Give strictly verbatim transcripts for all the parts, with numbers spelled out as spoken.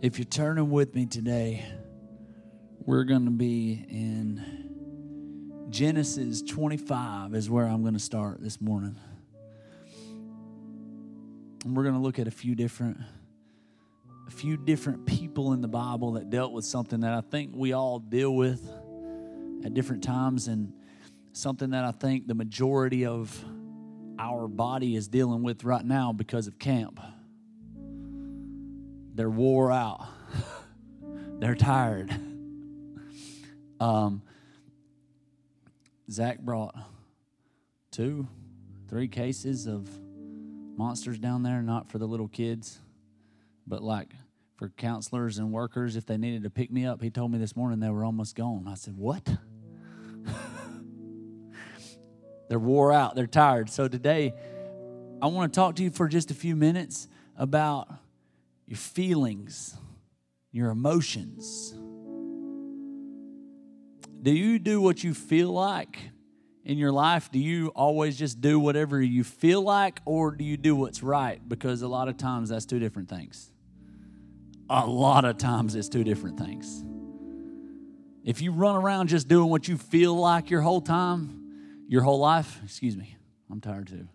If you're turning with me today, we're going to be in Genesis twenty-five is where I'm going to start this morning. And we're going to look at a few different a few different people in the Bible that dealt with something that I think we all deal with at different times, and something that I think the majority of our body is dealing with right now because of camp. They're wore out. They're tired. Um, Zach brought two, three cases of monsters down there, not for the little kids, but like for counselors and workers. If they needed to pick me up, he told me this morning they were almost gone. I said, what? They're wore out. They're tired. So today, I want to talk to you for just a few minutes about your feelings, your emotions. Do you do what you feel like in your life? Do you always just do whatever you feel like, or do you do what's right? Because a lot of times that's two different things. A lot of times it's two different things. If you run around just doing what you feel like your whole time, your whole life, excuse me, I'm tired too,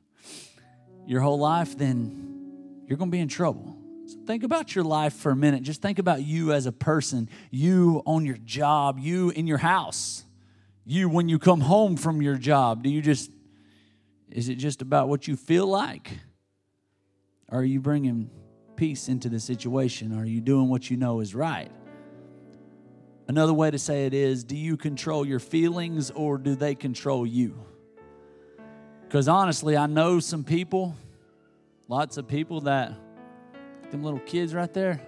your whole life, then you're going to be in trouble. So think about your life for a minute. Just think about you as a person, you on your job, you in your house, you when you come home from your job. Do you just, is it just about what you feel like? Are you bringing peace into the situation? Are you doing what you know is right? Another way to say it is, do you control your feelings, or do they control you? Because honestly, I know some people, lots of people that them little kids right there,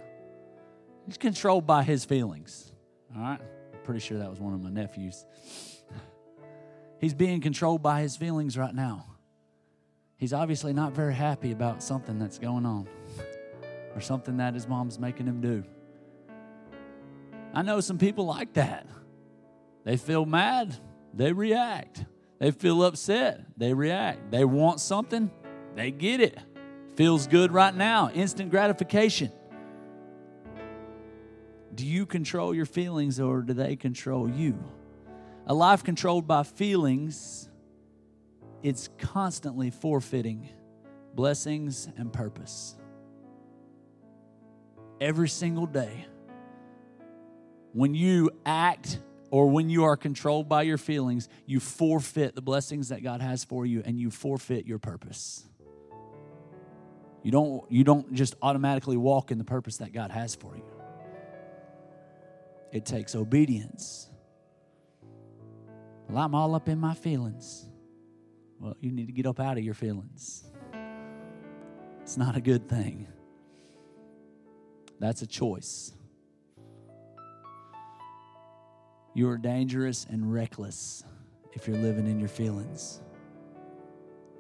he's controlled by his feelings. All right? I'm pretty sure that was one of my nephews. He's being controlled by his feelings right now. He's obviously not very happy about something that's going on, or something that his mom's making him do. I know some people like that. They feel mad, they react. They feel upset, they react. They want something, they get it. Feels good right now. Instant gratification. Do you control your feelings, or do they control you? A life controlled by feelings, it's constantly forfeiting blessings and purpose. Every single day, when you act or when you are controlled by your feelings, you forfeit the blessings that God has for you, and you forfeit your purpose. You don't, you don't just automatically walk in the purpose that God has for you. It takes obedience. Well, I'm all up in my feelings. Well, you need to get up out of your feelings. It's not a good thing. That's a choice. You are dangerous and reckless if you're living in your feelings.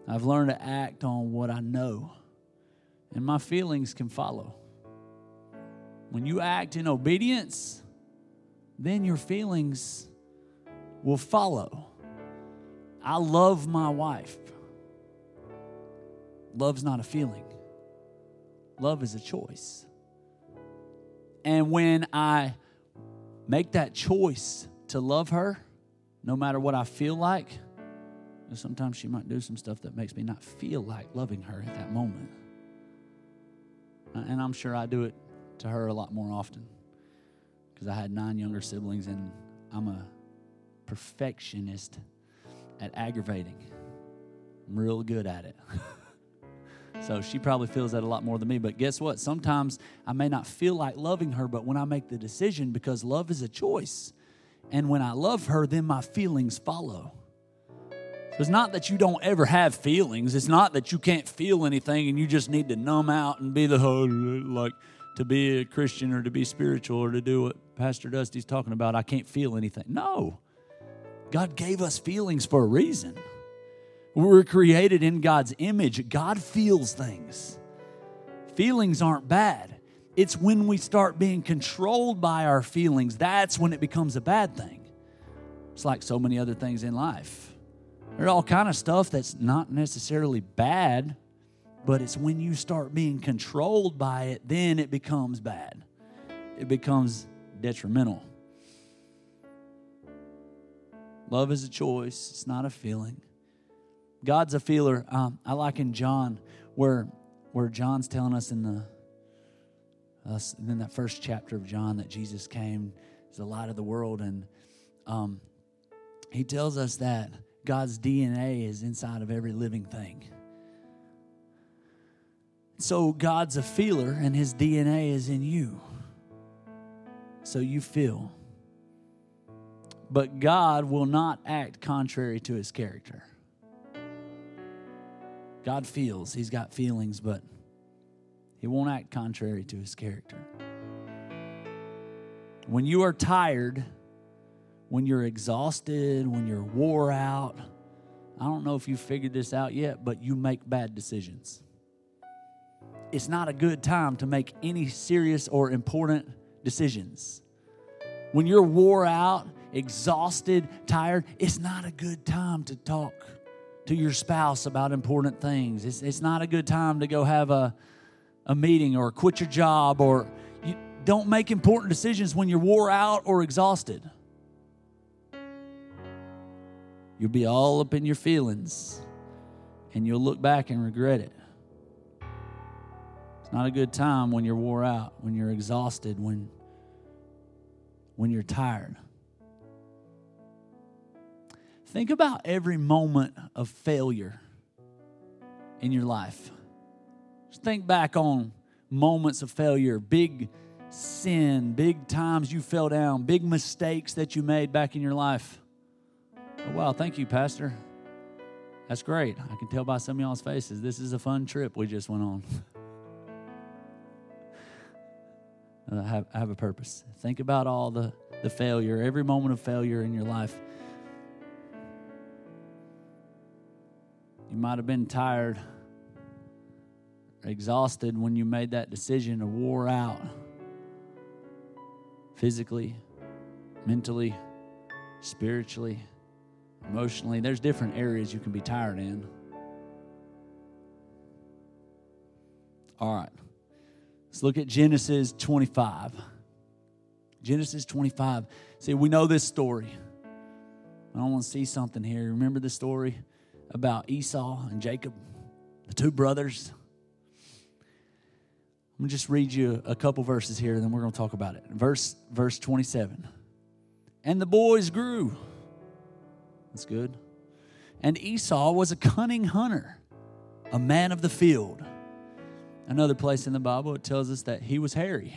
I've learned to act on what I know, and my feelings can follow. When you act in obedience, then your feelings will follow. I love my wife. Love's not a feeling. Love is a choice. And when I make that choice to love her, no matter what I feel like, sometimes she might do some stuff that makes me not feel like loving her at that moment. And I'm sure I do it to her a lot more often, because I had nine younger siblings, and I'm a perfectionist at aggravating. I'm real good at it. So she probably feels that a lot more than me. But guess what? Sometimes I may not feel like loving her, but when I make the decision, because love is a choice, and when I love her, then my feelings follow. It's not that you don't ever have feelings. It's not that you can't feel anything and you just need to numb out and be the whole, like, to be a Christian or to be spiritual or to do what Pastor Dusty's talking about. I can't feel anything. No. God gave us feelings for a reason. We were created in God's image. God feels things. Feelings aren't bad. It's when we start being controlled by our feelings, that's when it becomes a bad thing. It's like so many other things in life. There's all kind of stuff that's not necessarily bad, but it's when you start being controlled by it, then it becomes bad. it becomes detrimental. Love is a choice. It's not a feeling. God's a feeler. Um, I like in John where where John's telling us in the uh, in that first chapter of John that Jesus came as the light of the world, and um, he tells us that God's D N A is inside of every living thing. So God's a feeler, and his D N A is in you. So you feel. But God will not act contrary to his character. God feels. He's got feelings, but he won't act contrary to his character. When you are tired, when you're exhausted, when you're wore out, I don't know if you figured this out yet, but you make bad decisions. It's not a good time to make any serious or important decisions. When you're wore out, exhausted, tired, it's not a good time to talk to your spouse about important things. It's, it's not a good time to go have a, a meeting or quit your job, or you don't make important decisions when you're wore out or exhausted. You'll be all up in your feelings, and you'll look back and regret it. It's not a good time when you're wore out, when you're exhausted, when, when you're tired. Think about every moment of failure in your life. Just think back on moments of failure, big sin, big times you fell down, big mistakes that you made back in your life. Oh, wow, thank you, Pastor. That's great. I can tell by some of y'all's faces, this is a fun trip we just went on. I have, I have a purpose. Think about all the, the failure, every moment of failure in your life. You might have been tired, exhausted when you made that decision, or wore out physically, mentally, spiritually, emotionally. There's different areas you can be tired in. All right. Let's look at Genesis twenty-five. Genesis twenty-five. See, we know this story. I don't want to see something here. Remember the story about Esau and Jacob, the two brothers? I'm going to just read you a couple verses here, and then we're going to talk about it. Verse, verse twenty-seven. And the boys grew. That's good. And Esau was a cunning hunter, a man of the field. Another place in the Bible, it tells us that he was hairy.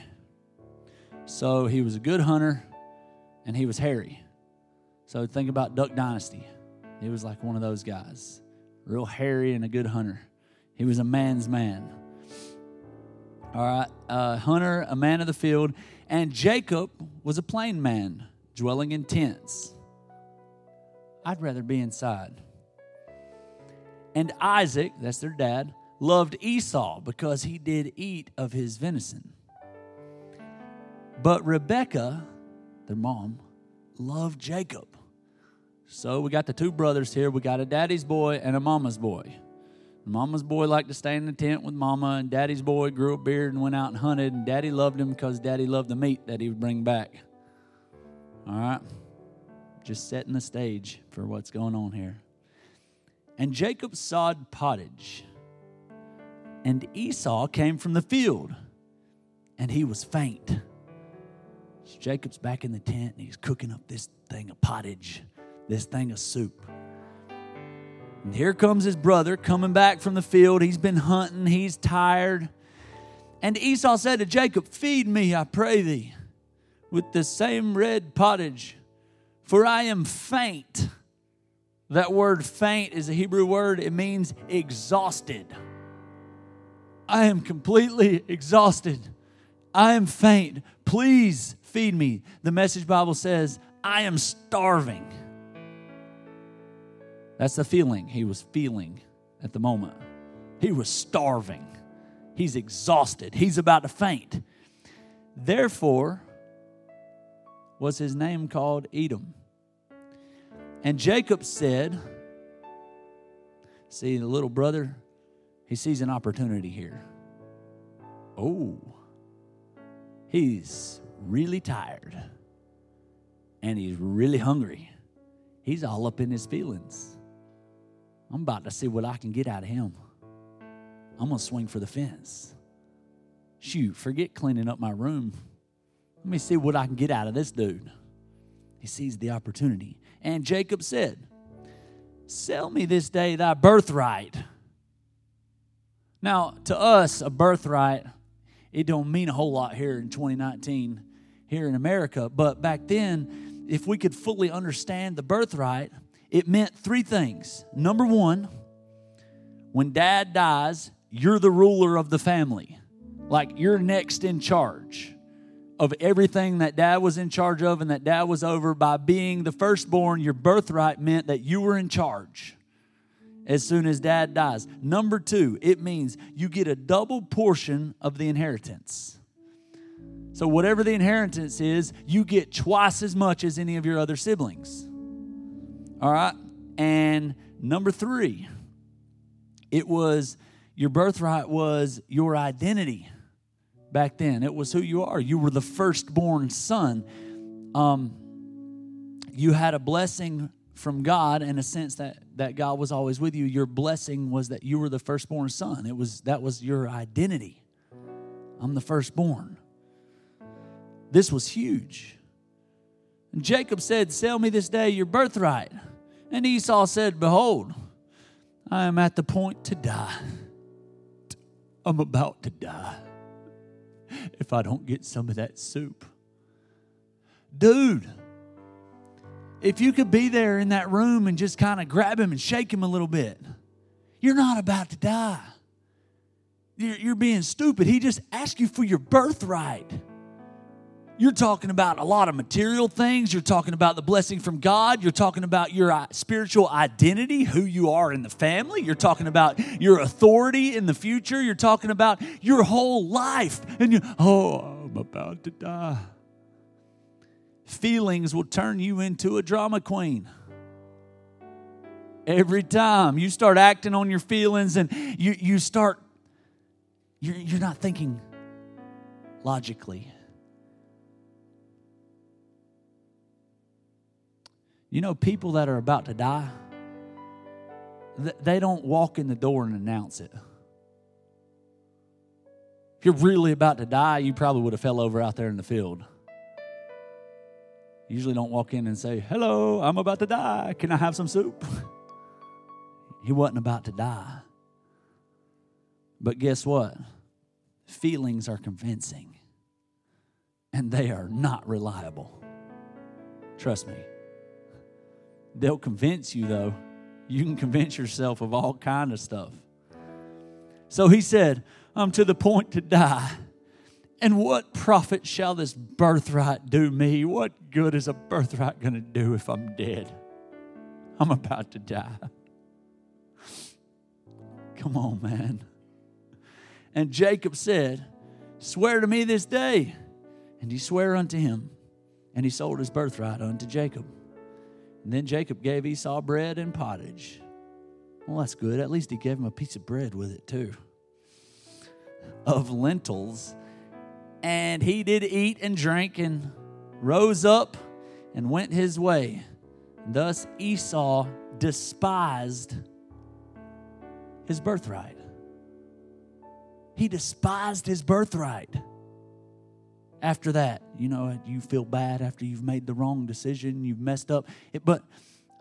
So he was a good hunter, and he was hairy. So think about Duck Dynasty. He was like one of those guys, real hairy and a good hunter. He was a man's man. All right, a hunter, a man of the field. And Jacob was a plain man, dwelling in tents. I'd rather be inside. And Isaac, that's their dad, loved Esau because he did eat of his venison. But Rebekah, their mom, loved Jacob. So we got the two brothers here. We got a daddy's boy and a mama's boy. Mama's boy liked to stay in the tent with mama, and daddy's boy grew a beard and went out and hunted, and daddy loved him because daddy loved the meat that he would bring back. All right. Just setting the stage for what's going on here. And Jacob sawed pottage. And Esau came from the field, and he was faint. So Jacob's back in the tent, and he's cooking up this thing of pottage, this thing of soup. And here comes his brother coming back from the field. He's been hunting. He's tired. And Esau said to Jacob, "Feed me, I pray thee, with the same red pottage, for I am faint." That word faint is a Hebrew word. It means exhausted. I am completely exhausted. I am faint. Please feed me. The Message Bible says, I am starving. That's the feeling he was feeling at the moment. He was starving. He's exhausted. He's about to faint. Therefore was his name called Edom. And Jacob said, see, the little brother, he sees an opportunity here. Oh, he's really tired and he's really hungry. He's all up in his feelings. I'm about to see what I can get out of him. I'm going to swing for the fence. Shoot, forget cleaning up my room. Let me see what I can get out of this dude. He sees the opportunity. And Jacob said, sell me this day thy birthright. Now, to us, a birthright, it don't mean a whole lot here in twenty nineteen here in America. But back then, if we could fully understand the birthright, it meant three things. Number one, when dad dies, you're the ruler of the family. Like, you're next in charge of everything that dad was in charge of and that dad was over. By being the firstborn, your birthright meant that you were in charge as soon as dad dies. Number two, it means you get a double portion of the inheritance. So whatever the inheritance is, you get twice as much as any of your other siblings. All right? And number three, it was your birthright was your identity. Back then, it was who you are. You were the firstborn son. Um, you had a blessing from God in a sense that, that God was always with you. Your blessing was that you were the firstborn son. It was that was your identity. I'm the firstborn. This was huge. And Jacob said, sell me this day your birthright. And Esau said, behold, I am at the point to die. I'm about to die if I don't get some of that soup. Dude, if you could be there in that room and just kind of grab him and shake him a little bit, you're not about to die. You're, you're being stupid. He just asked you for your birthright. You're talking about a lot of material things. You're talking about the blessing from God. You're talking about your spiritual identity, who you are in the family. You're talking about your authority in the future. You're talking about your whole life. And you, oh, I'm about to die. Feelings will turn you into a drama queen. Every time you start acting on your feelings and you, you start, you're, you're not thinking logically. You know, people that are about to die, they don't walk in the door and announce it. If you're really about to die, you probably would have fell over out there in the field. You usually don't walk in and say, hello, I'm about to die. Can I have some soup? He wasn't about to die. But guess what? Feelings are convincing, and they are not reliable. Trust me. They'll convince you, though. You can convince yourself of all kind of stuff. So he said, I'm to the point to die. And what profit shall this birthright do me? What good is a birthright going to do if I'm dead? I'm about to die. Come on, man. And Jacob said, swear to me this day. And he swore unto him. And he sold his birthright unto Jacob. And then Jacob gave Esau bread and pottage. Well, that's good. At least he gave him a piece of bread with it too. Of lentils. And he did eat and drink and rose up and went his way. Thus Esau despised his birthright. He despised his birthright. After that, you know, you feel bad after you've made the wrong decision, you've messed up. It, but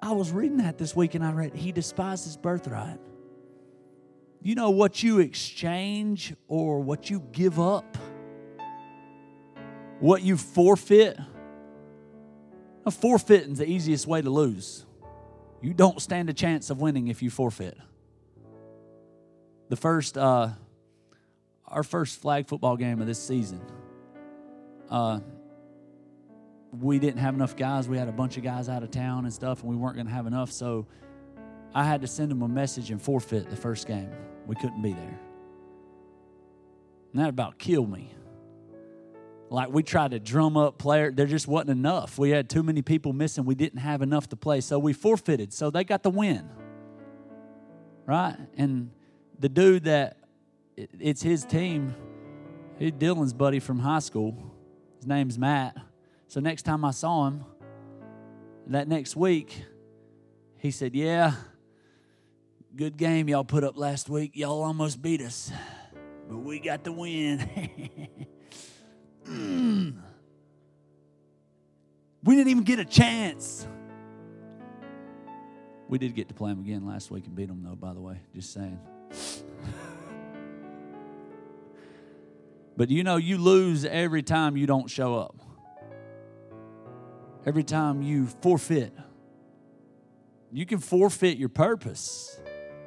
I was reading that this week and I read, he despised his birthright. You know, what you exchange or what you give up, what you forfeit. Now, forfeiting's the easiest way to lose. You don't stand a chance of winning if you forfeit. The first, uh, our first flag football game of this season, Uh, we didn't have enough guys. We had a bunch of guys out of town and stuff, and we weren't going to have enough. So I had to send them a message and forfeit the first game. We couldn't be there. And that about killed me. Like, we tried to drum up players. There just wasn't enough. We had too many people missing. We didn't have enough to play. So we forfeited. So they got the win. Right? And the dude that, it's his team, he's Dylan's buddy from high school. His name's Matt. So next time I saw him, that next week, he said, yeah, good game y'all put up last week. Y'all almost beat us, but we got the win. mm. We didn't even get a chance. We did get to play them again last week and beat them, though, by the way. Just saying. But, you know, you lose every time you don't show up. Every time you forfeit. You can forfeit your purpose.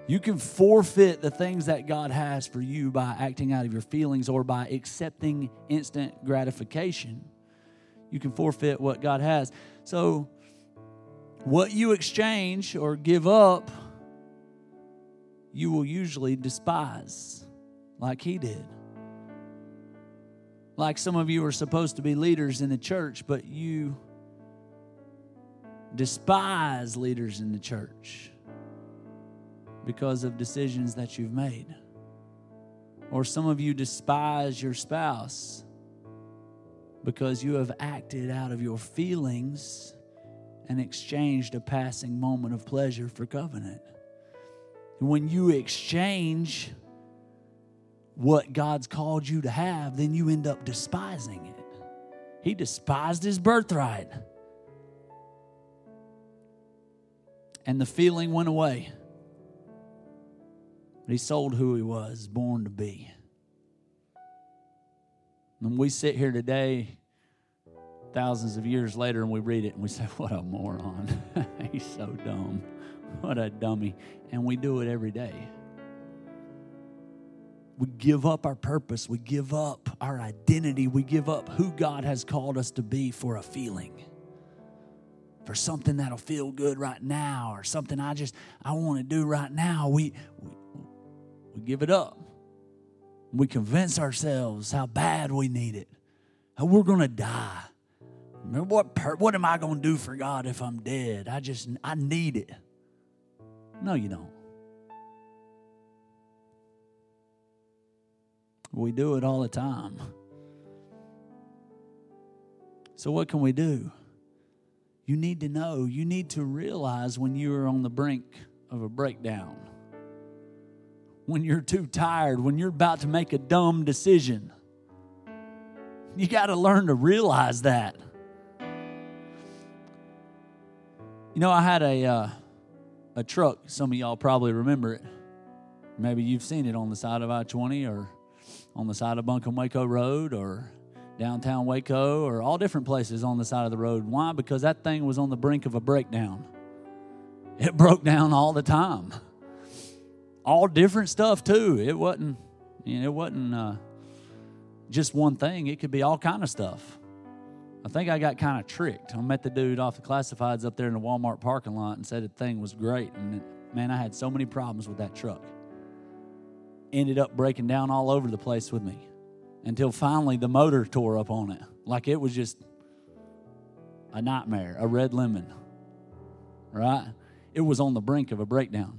You can forfeit the things that God has for you by acting out of your feelings or by accepting instant gratification. You can forfeit what God has. So what you exchange or give up, you will usually despise, like he did. Like some of you are supposed to be leaders in the church, but you despise leaders in the church because of decisions that you've made. Or some of you despise your spouse because you have acted out of your feelings and exchanged a passing moment of pleasure for covenant. And when you exchange what God's called you to have, then you end up despising it. He despised his birthright. And the feeling went away. But he sold who he was, born to be. And we sit here today, thousands of years later, and we read it and we say, what a moron. He's so dumb. What a dummy. And we do it every day. We give up our purpose. We give up our identity. We give up who God has called us to be for a feeling. For something that'll feel good right now or something I just, I want to do right now. We, we, we give it up. We convince ourselves how bad we need it. How we're going to die. What, what am I going to do for God if I'm dead? I just, I need it. No, you don't. We do it all the time. So what can we do? You need to know, you need to realize when you are on the brink of a breakdown, when you're too tired, when you're about to make a dumb decision. You got to learn to realize that. You know, I had a uh, a truck. Some of y'all probably remember it. Maybe you've seen it on the side of I twenty or on the side of Buncombe Waco Road or downtown Waco or all different places on the side of the road. Why? Because that thing was on the brink of a breakdown. It broke down all the time. All different stuff too. It wasn't, you know, it wasn't uh, just one thing. It could be all kind of stuff. I think I got kind of tricked. I met the dude off the classifieds up there in the Walmart parking lot and said the thing was great. And it, man, I had so many problems with that truck. Ended up breaking down all over the place with me until finally the motor tore up on it. Like it was just a nightmare, a red lemon, right? It was on the brink of a breakdown.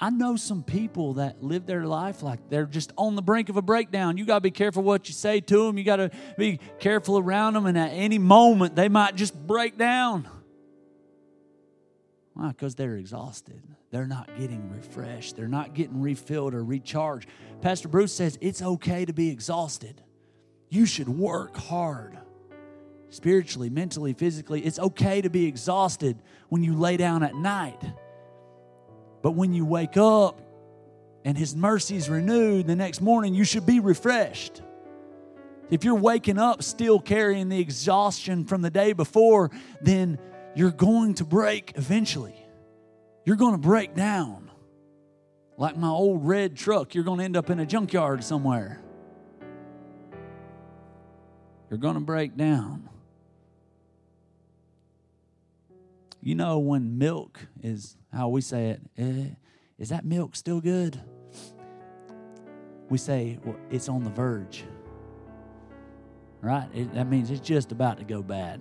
I know some people that live their life like they're just on the brink of a breakdown. You got to be careful what you say to them. You got to be careful around them. And at any moment, they might just break down. Why? Because they're exhausted. They're not getting refreshed. They're not getting refilled or recharged. Pastor Bruce says it's okay to be exhausted. You should work hard. Spiritually, mentally, physically, it's okay to be exhausted when you lay down at night. But when you wake up and his mercy is renewed the next morning, you should be refreshed. If you're waking up still carrying the exhaustion from the day before, then you're going to break eventually. You're going to break down. Like my old red truck, you're going to end up in a junkyard somewhere. You're going to break down. You know, when milk is, how we say it, eh, is that milk still good? We say, well, it's on the verge. Right? It, that means it's just about to go bad.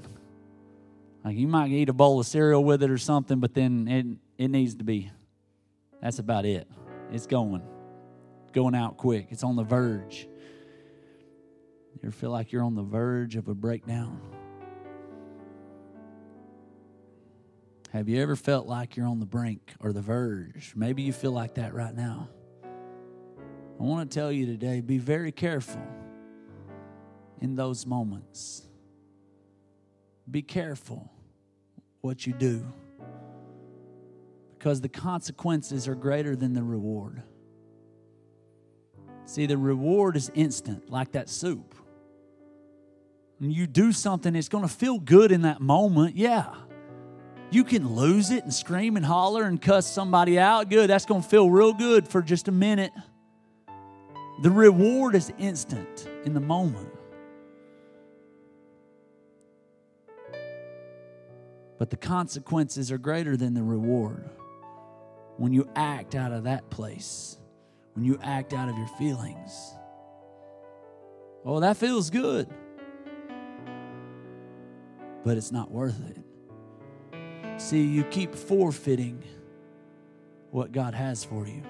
Like you might eat a bowl of cereal with it or something, but then it it needs to be. That's about it. It's going. Going out quick. It's on the verge. You ever feel like you're on the verge of a breakdown? Have you ever felt like you're on the brink or the verge? Maybe you feel like that right now. I want to tell you today, be very careful in those moments. Be careful what you do, because the consequences are greater than the reward. See, the reward is instant, like that soup. When you do something, it's going to feel good in that moment, yeah. You can lose it and scream and holler and cuss somebody out. Good, that's going to feel real good for just a minute. The reward is instant in the moment. But the consequences are greater than the reward when you act out of that place, when you act out of your feelings. Oh, that feels good, but it's not worth it. See, you keep forfeiting what God has for you.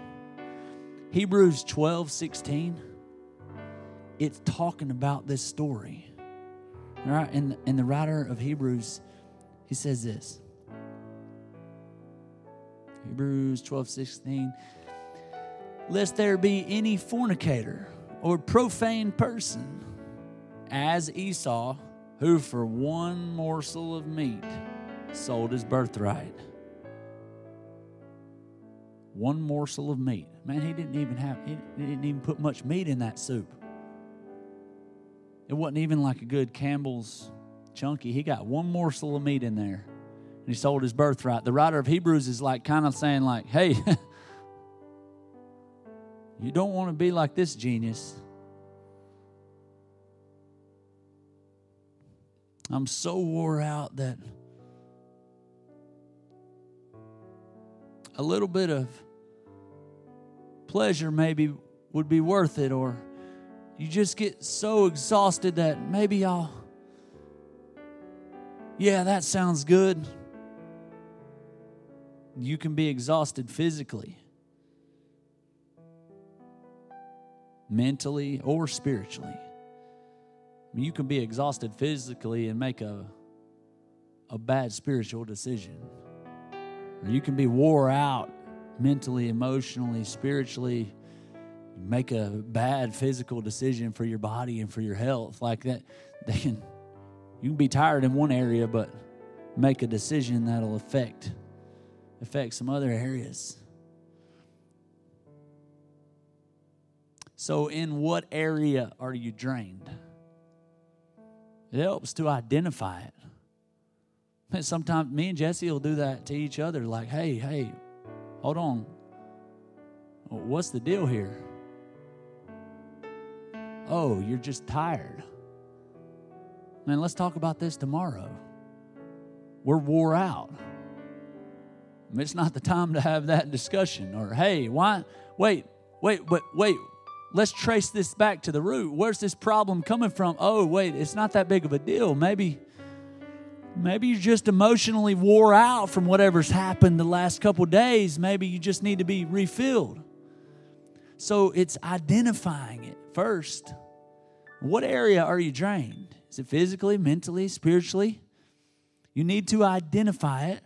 Hebrews twelve sixteen, it's talking about this story. All right, and, and the writer of Hebrews, he says this. Hebrews twelve sixteen, lest there be any fornicator or profane person as Esau, who for one morsel of meat sold his birthright. One morsel of meat. Man, he didn't even have, he didn't even put much meat in that soup. It wasn't even like a good Campbell's chunky. He got one morsel of meat in there, and he sold his birthright. The writer of Hebrews is like kind of saying like, hey, you don't want to be like this genius. I'm so wore out that a little bit of pleasure maybe would be worth it, or you just get so exhausted that maybe I'll, yeah, that sounds good. You can be exhausted physically, mentally, or spiritually. You can be exhausted physically and make a, a bad spiritual decision. You can be wore out mentally, emotionally, spiritually. Make a bad physical decision for your body and for your health. Like that, they can, you can be tired in one area, but make a decision that'll affect, affect some other areas. So in what area are you drained? It helps to identify it. And sometimes me and Jesse will do that to each other. Like, hey, hey, hold on. What's the deal here? Oh, you're just tired. Man, let's talk about this tomorrow. We're wore out. It's not the time to have that discussion. Or, hey, why? Wait, wait, wait, wait. Let's trace this back to the root. Where's this problem coming from? Oh, wait, it's not that big of a deal. Maybe... Maybe you're just emotionally wore out from whatever's happened the last couple days. Maybe you just need to be refilled. So it's identifying it first. What area are you drained? Is it physically, mentally, spiritually? You need to identify it.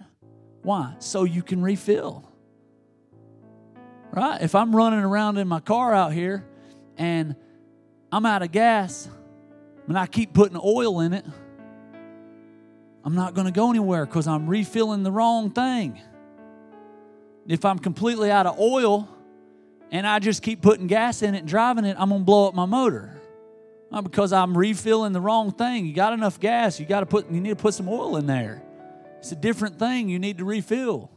Why? So you can refill. Right? If I'm running around in my car out here and I'm out of gas and I keep putting oil in it, I'm not going to go anywhere because I'm refilling the wrong thing. If I'm completely out of oil and I just keep putting gas in it and driving it, I'm going to blow up my motor. Not because I'm refilling the wrong thing. You got enough gas. You got to put. You need to put some oil in there. It's a different thing. You need to refill.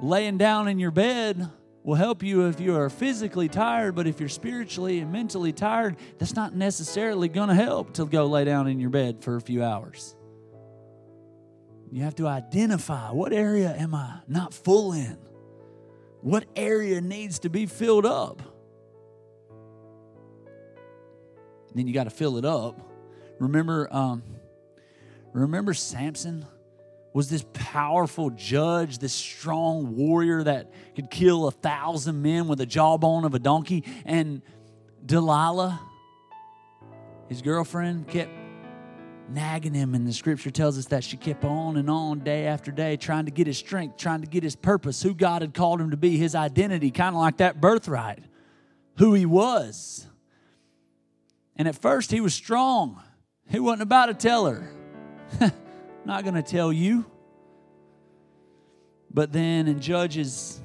Laying down in your bed will help you if you are physically tired, but if you're spiritually and mentally tired, that's not necessarily going to help to go lay down in your bed for a few hours. You have to identify, what area am I not full in? What area needs to be filled up? Then you got to fill it up. Remember, um, remember Samson? Was this powerful judge, this strong warrior that could kill a thousand men with a jawbone of a donkey. And Delilah, His girlfriend kept nagging him, and the scripture tells us that she kept on and on day after day, trying to get his strength, trying to get his purpose, who God had called him to be, his identity, kind of like that birthright, who he was. And at first he was strong. He wasn't about to tell her. Not going to tell you. But then in Judges,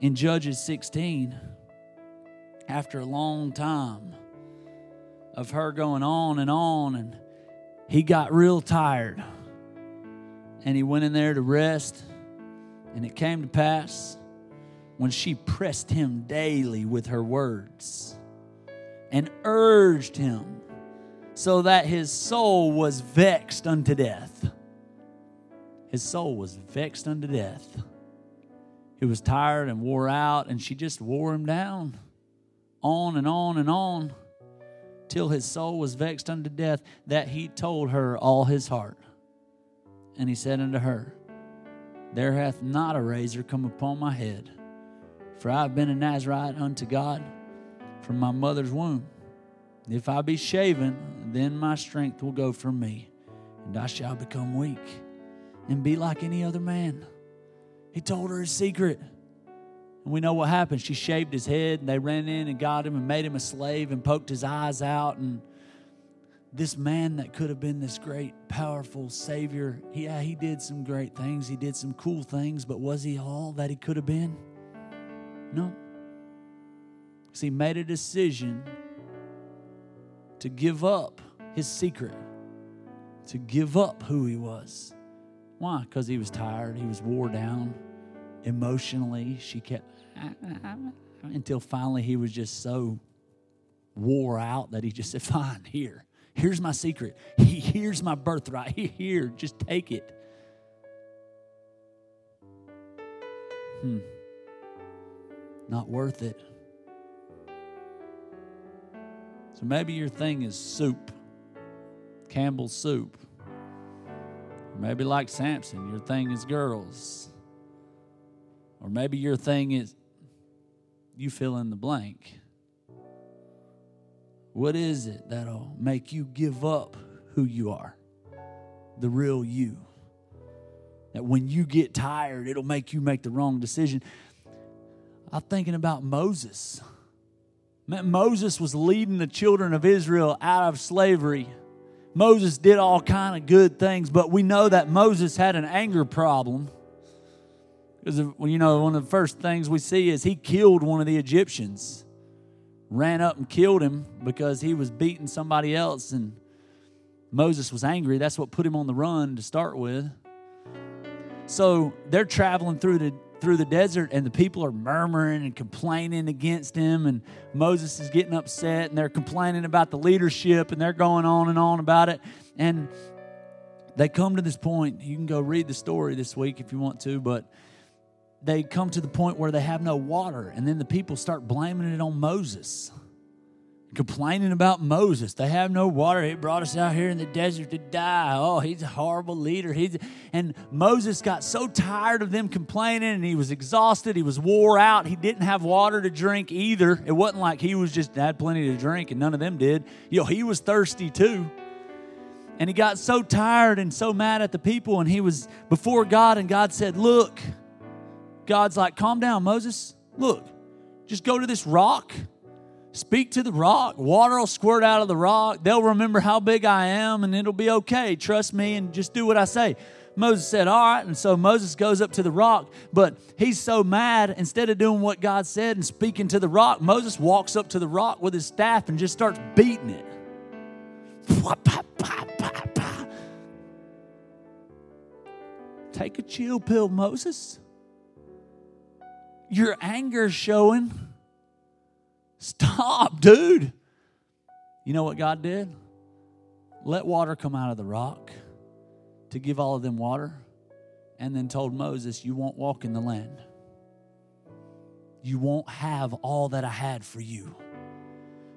in Judges sixteen, after a long time of her going on and on, and he got real tired, and he went in there to rest. And it came to pass, when she pressed him daily with her words and urged him, so that his soul was vexed unto death. His soul was vexed unto death. He was tired and wore out, and she just wore him down, on and on and on, till his soul was vexed unto death, that he told her all his heart. And he said unto her, There hath not a razor come upon my head, for I have been a Nazarite unto God from my mother's womb. If I be shaven, then my strength will go from me, and I shall become weak, and be like any other man. He told her his secret. And we know what happened. She shaved his head, and they ran in and got him and made him a slave and poked his eyes out. And this man that could have been this great, powerful Savior, yeah, he did some great things. He did some cool things, but was he all that he could have been? No. Because he made a decision to give up his secret, to give up who he was. Why? Because he was tired. He was wore down. Emotionally, she kept, until finally he was just so wore out that he just said, fine, here. Here's my secret. Here's my birthright. Here, just take it. Hmm. Not worth it. So maybe your thing is soup, Campbell's soup. Maybe like Samson, your thing is girls. Or maybe your thing is, you fill in the blank. What is it that'll make you give up who you are? The real you. That when you get tired, it'll make you make the wrong decision. I'm thinking about Moses. Moses was leading the children of Israel out of slavery. Moses did all kind of good things, but we know that Moses had an anger problem. Because, you know, one of the first things we see is he killed one of the Egyptians. Ran up and killed him because he was beating somebody else, and Moses was angry. That's what put him on the run to start with. So they're traveling through the through the desert, and the people are murmuring and complaining against him, and Moses is getting upset, and they're complaining about the leadership, and they're going on and on about it. And they come to this point. You can go read the story this week if you want to, but they come to the point where they have no water, and then the people start blaming it on Moses, complaining about Moses. They have no water. He brought us out here in the desert to die. Oh, he's a horrible leader. He's and Moses got so tired of them complaining, and he was exhausted. He was wore out. He didn't have water to drink either. It wasn't like he was just had plenty to drink and none of them did. You know, he was thirsty too. And he got so tired and so mad at the people, and he was before God, and God said, look, God's like, calm down, Moses. Look, just go to this rock. Speak to the rock. Water will squirt out of the rock. They'll remember how big I am, and it'll be okay. Trust me and just do what I say. Moses said, all right. And so Moses goes up to the rock, but he's so mad. Instead of doing what God said and speaking to the rock, Moses walks up to the rock with his staff and just starts beating it. Take a chill pill, Moses. Your anger's showing. Stop, dude. You know what God did? Let water come out of the rock to give all of them water, and then told Moses, you won't walk in the land. You won't have all that I had for you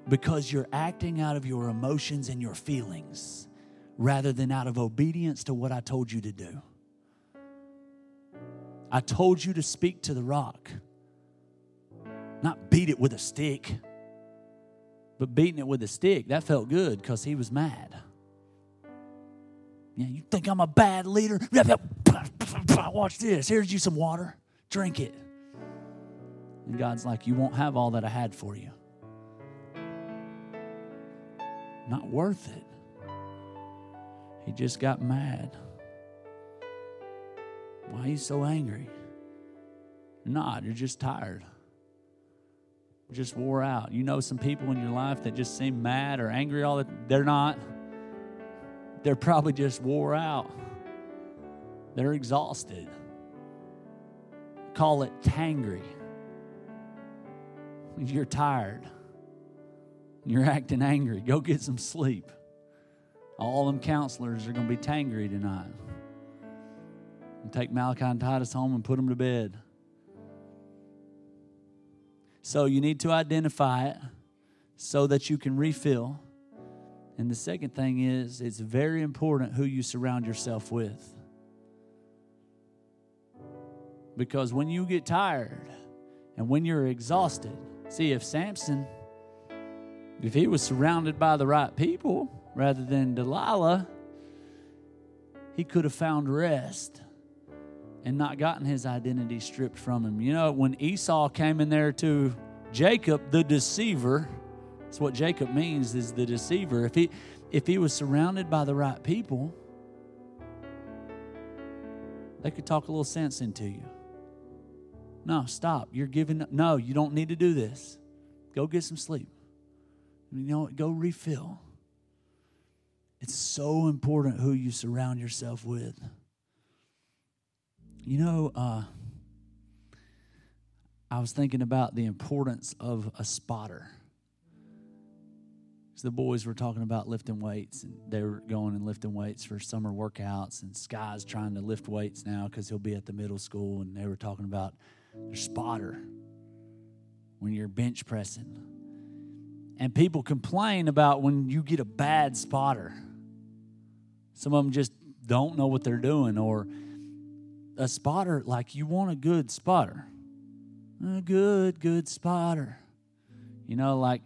because you're acting out of your emotions and your feelings rather than out of obedience to what I told you to do. I told you to speak to the rock. Not beat it with a stick. But beating it with a stick, that felt good because he was mad. Yeah, you think I'm a bad leader? Watch this. Here's you some water. Drink it. And God's like, you won't have all that I had for you. Not worth it. He just got mad. Why are you so angry? You're not. You're just tired. You're just wore out. You know some people in your life that just seem mad or angry all the time. They're not. They're probably just wore out. They're exhausted. Call it tangry. You're tired. You're acting angry. Go get some sleep. All them counselors are going to be tangry tonight. And take Malachi and Titus home and put them to bed. So you need to identify it so that you can refill. And the second thing is, it's very important who you surround yourself with. Because when you get tired and when you're exhausted, see, if Samson, if he was surrounded by the right people rather than Delilah, he could have found rest and not gotten his identity stripped from him. You know, when Esau came in there to Jacob, the deceiver, that's what Jacob means, is the deceiver. If he, if he was surrounded by the right people, they could talk a little sense into you. No, stop. You're giving up. No, you don't need to do this. Go get some sleep. You know what? Go refill. It's so important who you surround yourself with. You know, uh, I was thinking about the importance of a spotter. So the boys were talking about lifting weights, and they were going and lifting weights for summer workouts, and Sky's trying to lift weights now because he'll be at the middle school, and they were talking about their spotter when you're bench pressing. And people complain about when you get a bad spotter. Some of them just don't know what they're doing, or a spotter, like you want a good spotter. A good, good spotter. You know, like,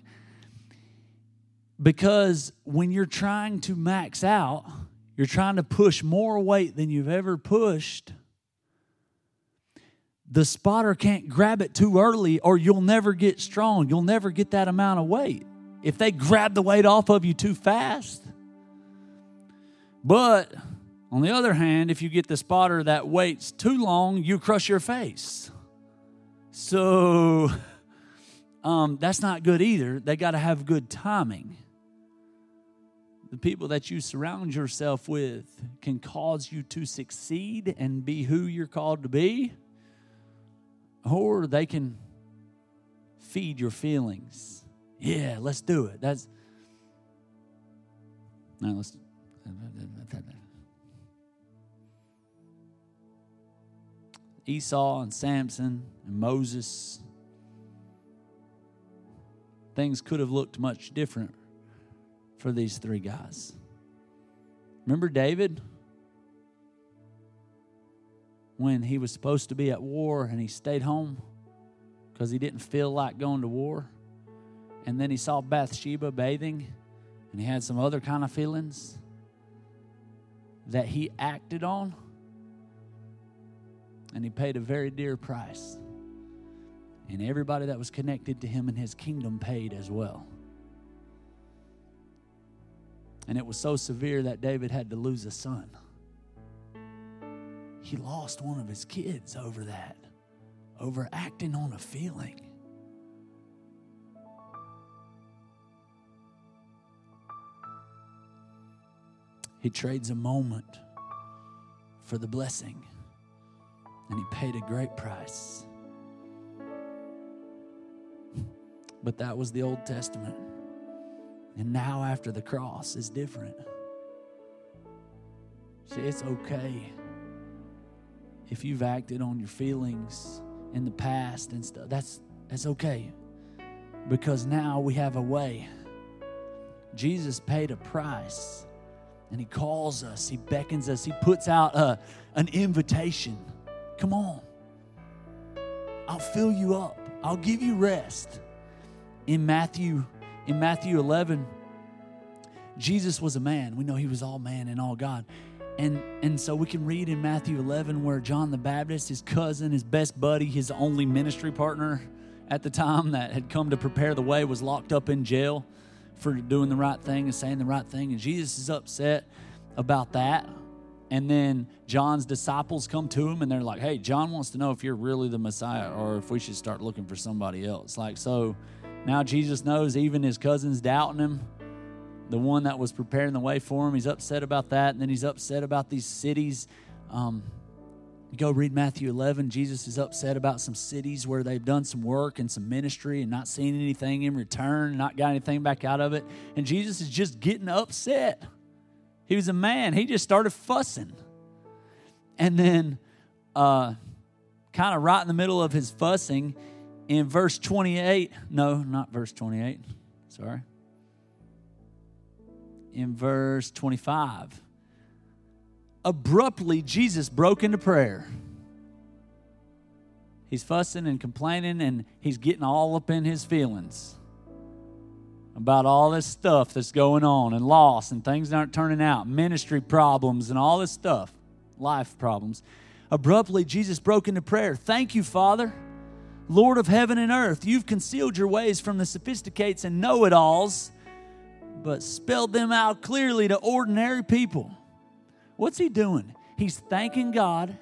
because when you're trying to max out, you're trying to push more weight than you've ever pushed, the spotter can't grab it too early or you'll never get strong. You'll never get that amount of weight if they grab the weight off of you too fast. But on the other hand, if you get the spotter that waits too long, you crush your face. So um, that's not good either. They got to have good timing. The people that you surround yourself with can cause you to succeed and be who you're called to be, or they can feed your feelings. Yeah, let's do it. That's no, let's. Esau and Samson and Moses. Things could have looked much different for these three guys. Remember David? When he was supposed to be at war and he stayed home because he didn't feel like going to war. And then he saw Bathsheba bathing and he had some other kind of feelings that he acted on. And he paid a very dear price. And everybody that was connected to him and his kingdom paid as well. And it was so severe that David had to lose a son. He lost one of his kids over that, over acting on a feeling. He trades a moment for the blessing. And he paid a great price. But that was the Old Testament. And now after the cross is different. See, it's okay if you've acted on your feelings in the past and stuff. That's, that's okay. Because now we have a way. Jesus paid a price. And he calls us. He beckons us. He puts out a, an invitation. Come on. I'll fill you up. I'll give you rest. In Matthew In Matthew eleven, Jesus was a man. We know he was all man and all God. And and so we can read in Matthew eleven where John the Baptist, his cousin, his best buddy, his only ministry partner at the time that had come to prepare the way, was locked up in jail for doing the right thing and saying the right thing. And Jesus is upset about that. And then John's disciples come to him and they're like, hey, John wants to know if you're really the Messiah or if we should start looking for somebody else. Like, so now Jesus knows even his cousin's doubting him, the one that was preparing the way for him. He's upset about that, and then he's upset about these cities. Um, you go read Matthew eleven, Jesus is upset about some cities where they've done some work and some ministry and not seen anything in return, not got anything back out of it. And Jesus is just getting upset. He was a man. He just started fussing. And then uh, kind of right in the middle of his fussing, in verse twenty-eight, no, not verse twenty-eight, sorry. In verse twenty-five, abruptly, Jesus broke into prayer. He's fussing and complaining, and he's getting all up in his feelings about all this stuff that's going on and loss and things that aren't turning out, ministry problems and all this stuff, life problems. Abruptly, Jesus broke into prayer. Thank you, Father, Lord of heaven and earth. You've concealed your ways from the sophisticates and know-it-alls, but spelled them out clearly to ordinary people. What's he doing? He's thanking God,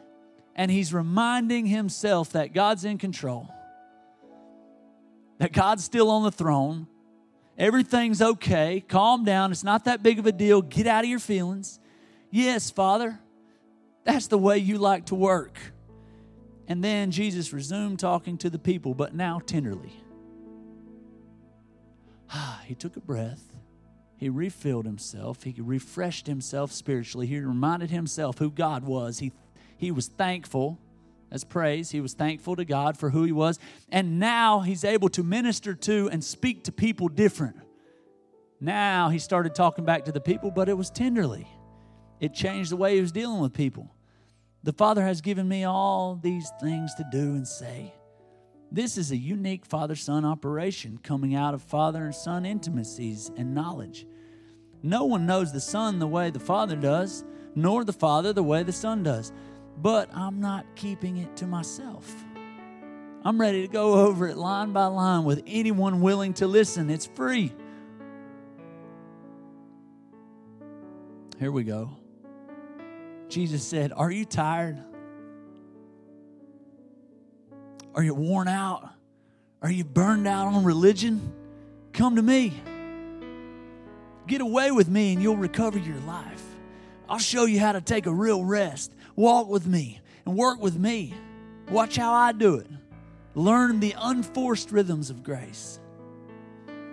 and he's reminding himself that God's in control, that God's still on the throne. Everything's okay. Calm down. It's not that big of a deal. Get out of your feelings. Yes, Father, that's the way you like to work. And then Jesus resumed talking to the people, but now tenderly. He took a breath. He refilled himself. He refreshed himself spiritually. He reminded himself who God was. He, he was thankful. That's praise. He was thankful to God for who he was. And now he's able to minister to and speak to people different. Now he started talking back to the people, but it was tenderly. It changed the way he was dealing with people. The Father has given me all these things to do and say. This is a unique father-son operation coming out of father and son intimacies and knowledge. No one knows the son the way the father does, nor the father the way the son does. But I'm not keeping it to myself. I'm ready to go over it line by line with anyone willing to listen. It's free. Here we go. Jesus said, are you tired? Are you worn out? Are you burned out on religion? Come to me. Get away with me and you'll recover your life. I'll show you how to take a real rest. Walk with me and work with me. Watch how I do it. Learn the unforced rhythms of grace.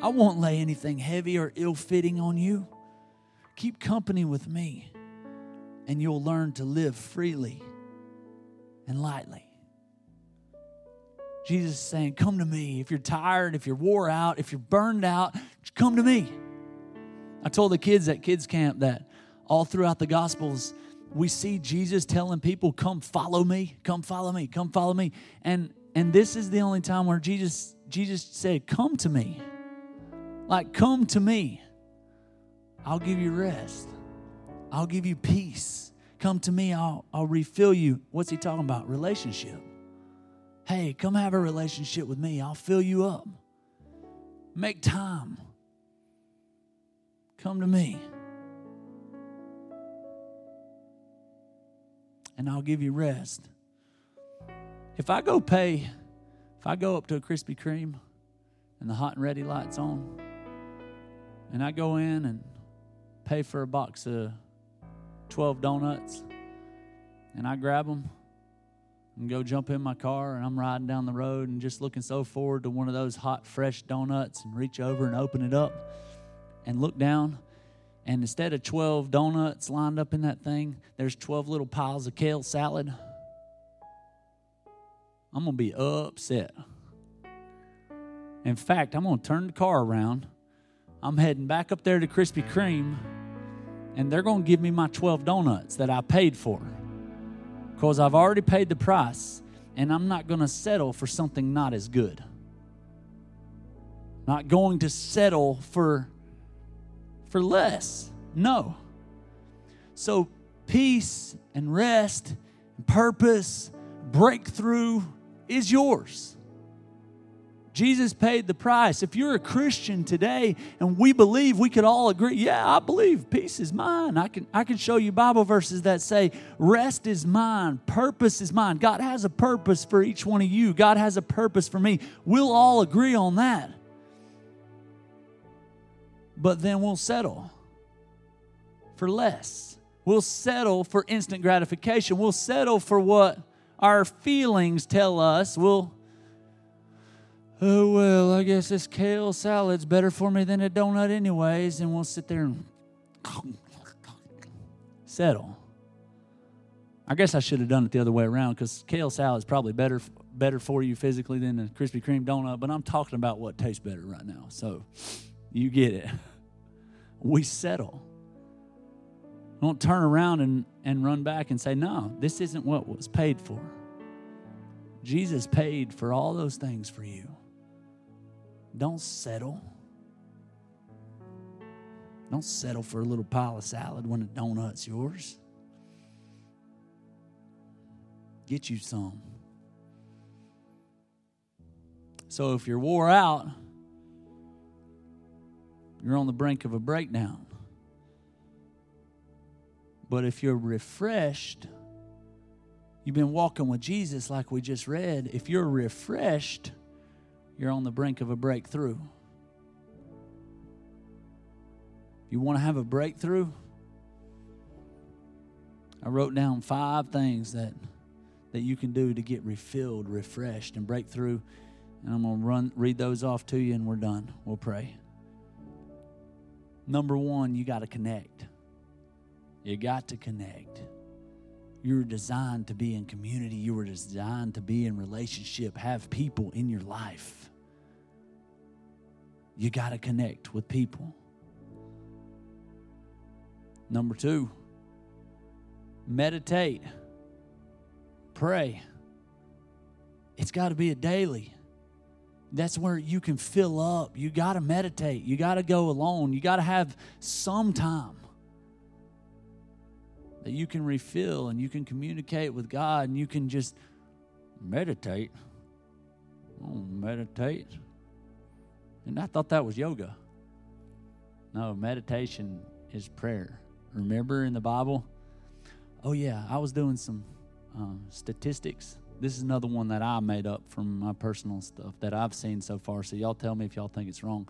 I won't lay anything heavy or ill-fitting on you. Keep company with me and you'll learn to live freely and lightly. Jesus is saying, come to me. If you're tired, if you're wore out, if you're burned out, come to me. I told the kids at kids camp that all throughout the Gospels, we see Jesus telling people, come follow me, come follow me, come follow me. And and this is the only time where Jesus, Jesus said, come to me. Like, come to me. I'll give you rest. I'll give you peace. Come to me, I'll, I'll refill you. What's he talking about? Relationship. Hey, come have a relationship with me. I'll fill you up. Make time. Come to me. And I'll give you rest. If I go pay, if I go up to a Krispy Kreme and the hot and ready light's on, and I go in and pay for a box of twelve donuts, and I grab them, and go jump in my car, and I'm riding down the road and just looking so forward to one of those hot, fresh donuts, and reach over and open it up and look down. And instead of twelve donuts lined up in that thing, there's twelve little piles of kale salad. I'm going to be upset. In fact, I'm going to turn the car around. I'm heading back up there to Krispy Kreme, and they're going to give me my twelve donuts that I paid for. Because I've already paid the price, and I'm not going to settle for something not as good. Not going to settle for, for less. No. So peace and rest, and purpose, breakthrough is yours. Jesus paid the price. If you're a Christian today, and we believe, we could all agree, yeah, I believe peace is mine. I can, I can show you Bible verses that say rest is mine, purpose is mine. God has a purpose for each one of you. God has a purpose for me. We'll all agree on that. But then we'll settle for less. We'll settle for instant gratification. We'll settle for what our feelings tell us. We'll Oh, well, I guess this kale salad's better for me than a donut anyways. And we'll sit there and settle. I guess I should have done it the other way around, because kale salad's probably better better for you physically than a Krispy Kreme donut. But I'm talking about what tastes better right now. So you get it. We settle. We don't turn around and, and run back and say, no, this isn't what was paid for. Jesus paid for all those things for you. Don't settle. Don't settle for a little pile of salad when a donut's yours. Get you some. So if you're wore out, you're on the brink of a breakdown. But if you're refreshed, you've been walking with Jesus like we just read. If you're refreshed, you're on the brink of a breakthrough. You want to have a breakthrough? I wrote down five things that that you can do to get refilled, refreshed, and breakthrough. And I'm going to run read those off to you, and we're done. We'll pray. Number one, you got to connect. You got to connect. You were designed to be in community. You were designed to be in relationship, have people in your life. You got to connect with people. Number two, meditate, pray. It's got to be a daily. That's where you can fill up. You got to meditate. You got to go alone. You got to have some time that you can refill, and you can communicate with God, and you can just meditate. Oh, meditate. And I thought that was yoga. No, meditation is prayer. Remember in the Bible? Oh, yeah, I was doing some um, statistics. This is another one that I made up from my personal stuff that I've seen so far, so y'all tell me if y'all think it's wrong.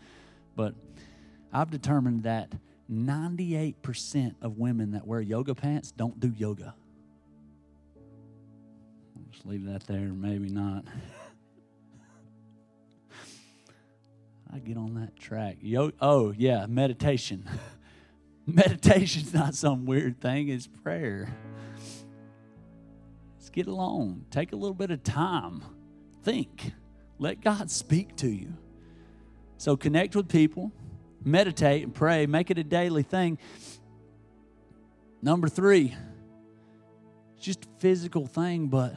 But I've determined that ninety-eight percent of women that wear yoga pants don't do yoga. I'll just leave that there, maybe not. I get on that track. Yo- oh, yeah, meditation. Meditation's not some weird thing, it's prayer. Let's get alone. Take a little bit of time. Think. Let God speak to you. So connect with people. Meditate and pray. Make it a daily thing. Number three, just a physical thing, but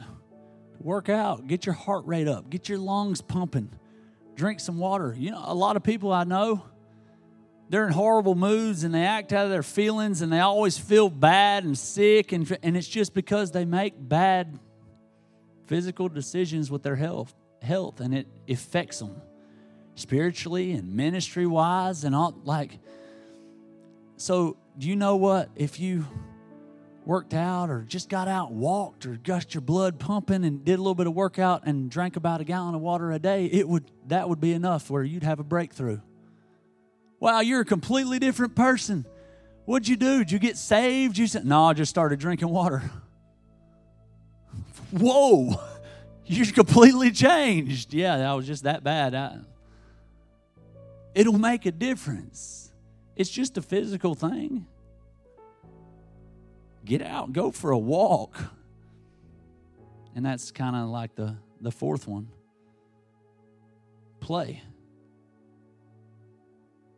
work out. Get your heart rate up. Get your lungs pumping. Drink some water. You know, a lot of people I know, they're in horrible moods, and they act out of their feelings, and they always feel bad and sick, and, and it's just because they make bad physical decisions with their health, health and it affects them. Spiritually and ministry wise and all, like, so do you know what? If you worked out or just got out, walked or got your blood pumping and did a little bit of workout and drank about a gallon of water a day, it would that would be enough where you'd have a breakthrough. Wow, you're a completely different person. What'd you do? Did you get saved? You said, no, I just started drinking water. Whoa, you're completely changed. Yeah, I was just that bad. I, It'll make a difference. It's just a physical thing. Get out, go for a walk. And that's kind of like the, the fourth one. Play.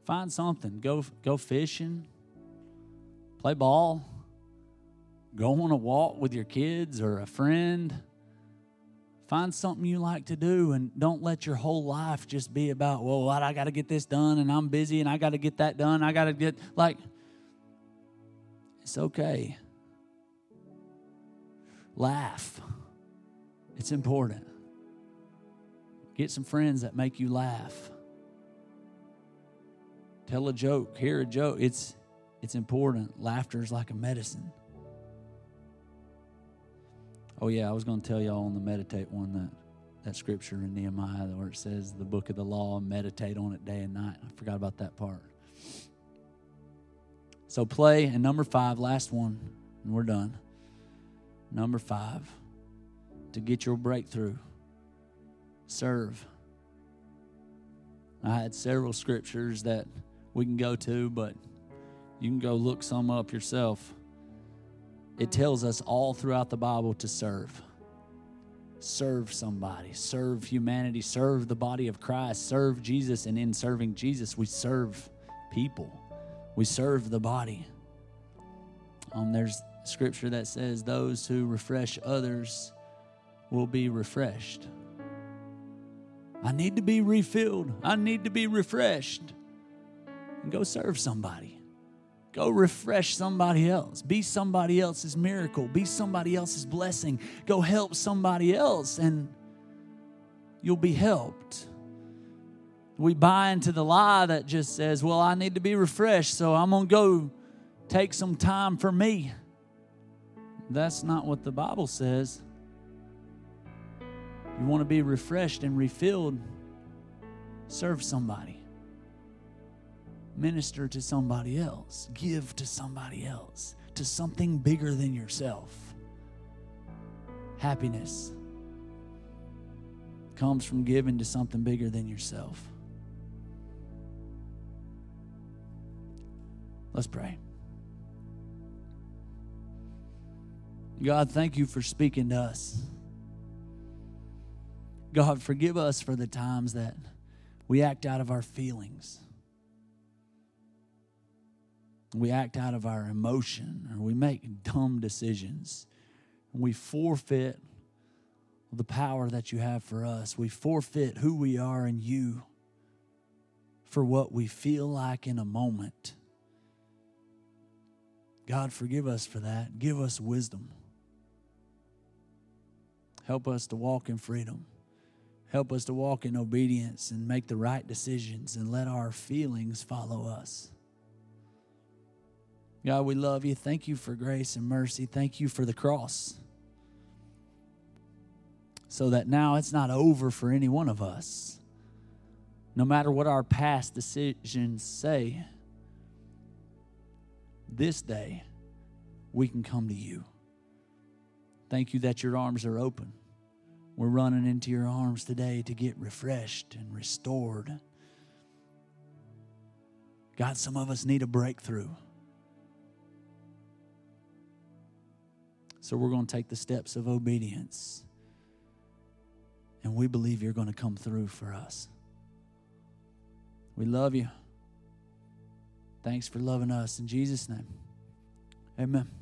Find something. Go, go fishing. Play ball. Go on a walk with your kids or a friend. Find something you like to do, and don't let your whole life just be about, well, I got to get this done, and I'm busy, and I got to get that done. I got to get, like, it's okay. Laugh. It's important. Get some friends that make you laugh. Tell a joke. Hear a joke. It's, it's important. Laughter is like a medicine. Oh, yeah, I was going to tell y'all on the meditate one, that, that scripture in Nehemiah where it says the book of the law, meditate on it day and night. I forgot about that part. So play, and number five, last one, and we're done. Number five, to get your breakthrough, serve. I had several scriptures that we can go to, but you can go look some up yourself. It tells us all throughout the Bible to serve. Serve somebody. Serve humanity. Serve the body of Christ. Serve Jesus. And in serving Jesus, we serve people. We serve the body. Um, there's scripture that says those who refresh others will be refreshed. I need to be refilled. I need to be refreshed. And go serve somebody. Go refresh somebody else. Be somebody else's miracle. Be somebody else's blessing. Go help somebody else, and you'll be helped. We buy into the lie that just says, well, I need to be refreshed, so I'm going to go take some time for me. That's not what the Bible says. You want to be refreshed and refilled, serve somebody. Minister to somebody else. Give to somebody else. To something bigger than yourself. Happiness comes from giving to something bigger than yourself. Let's pray. God, thank you for speaking to us. God, forgive us for the times that we act out of our feelings. We act out of our emotion, or we make dumb decisions. We forfeit the power that you have for us. We forfeit who we are in you for what we feel like in a moment. God, forgive us for that. Give us wisdom. Help us to walk in freedom. Help us to walk in obedience and make the right decisions, and let our feelings follow us. God, we love you. Thank you for grace and mercy. Thank you for the cross. So that now it's not over for any one of us. No matter what our past decisions say, this day we can come to you. Thank you that your arms are open. We're running into your arms today to get refreshed and restored. God, some of us need a breakthrough. So we're going to take the steps of obedience. And we believe you're going to come through for us. We love you. Thanks for loving us. In Jesus' name, amen.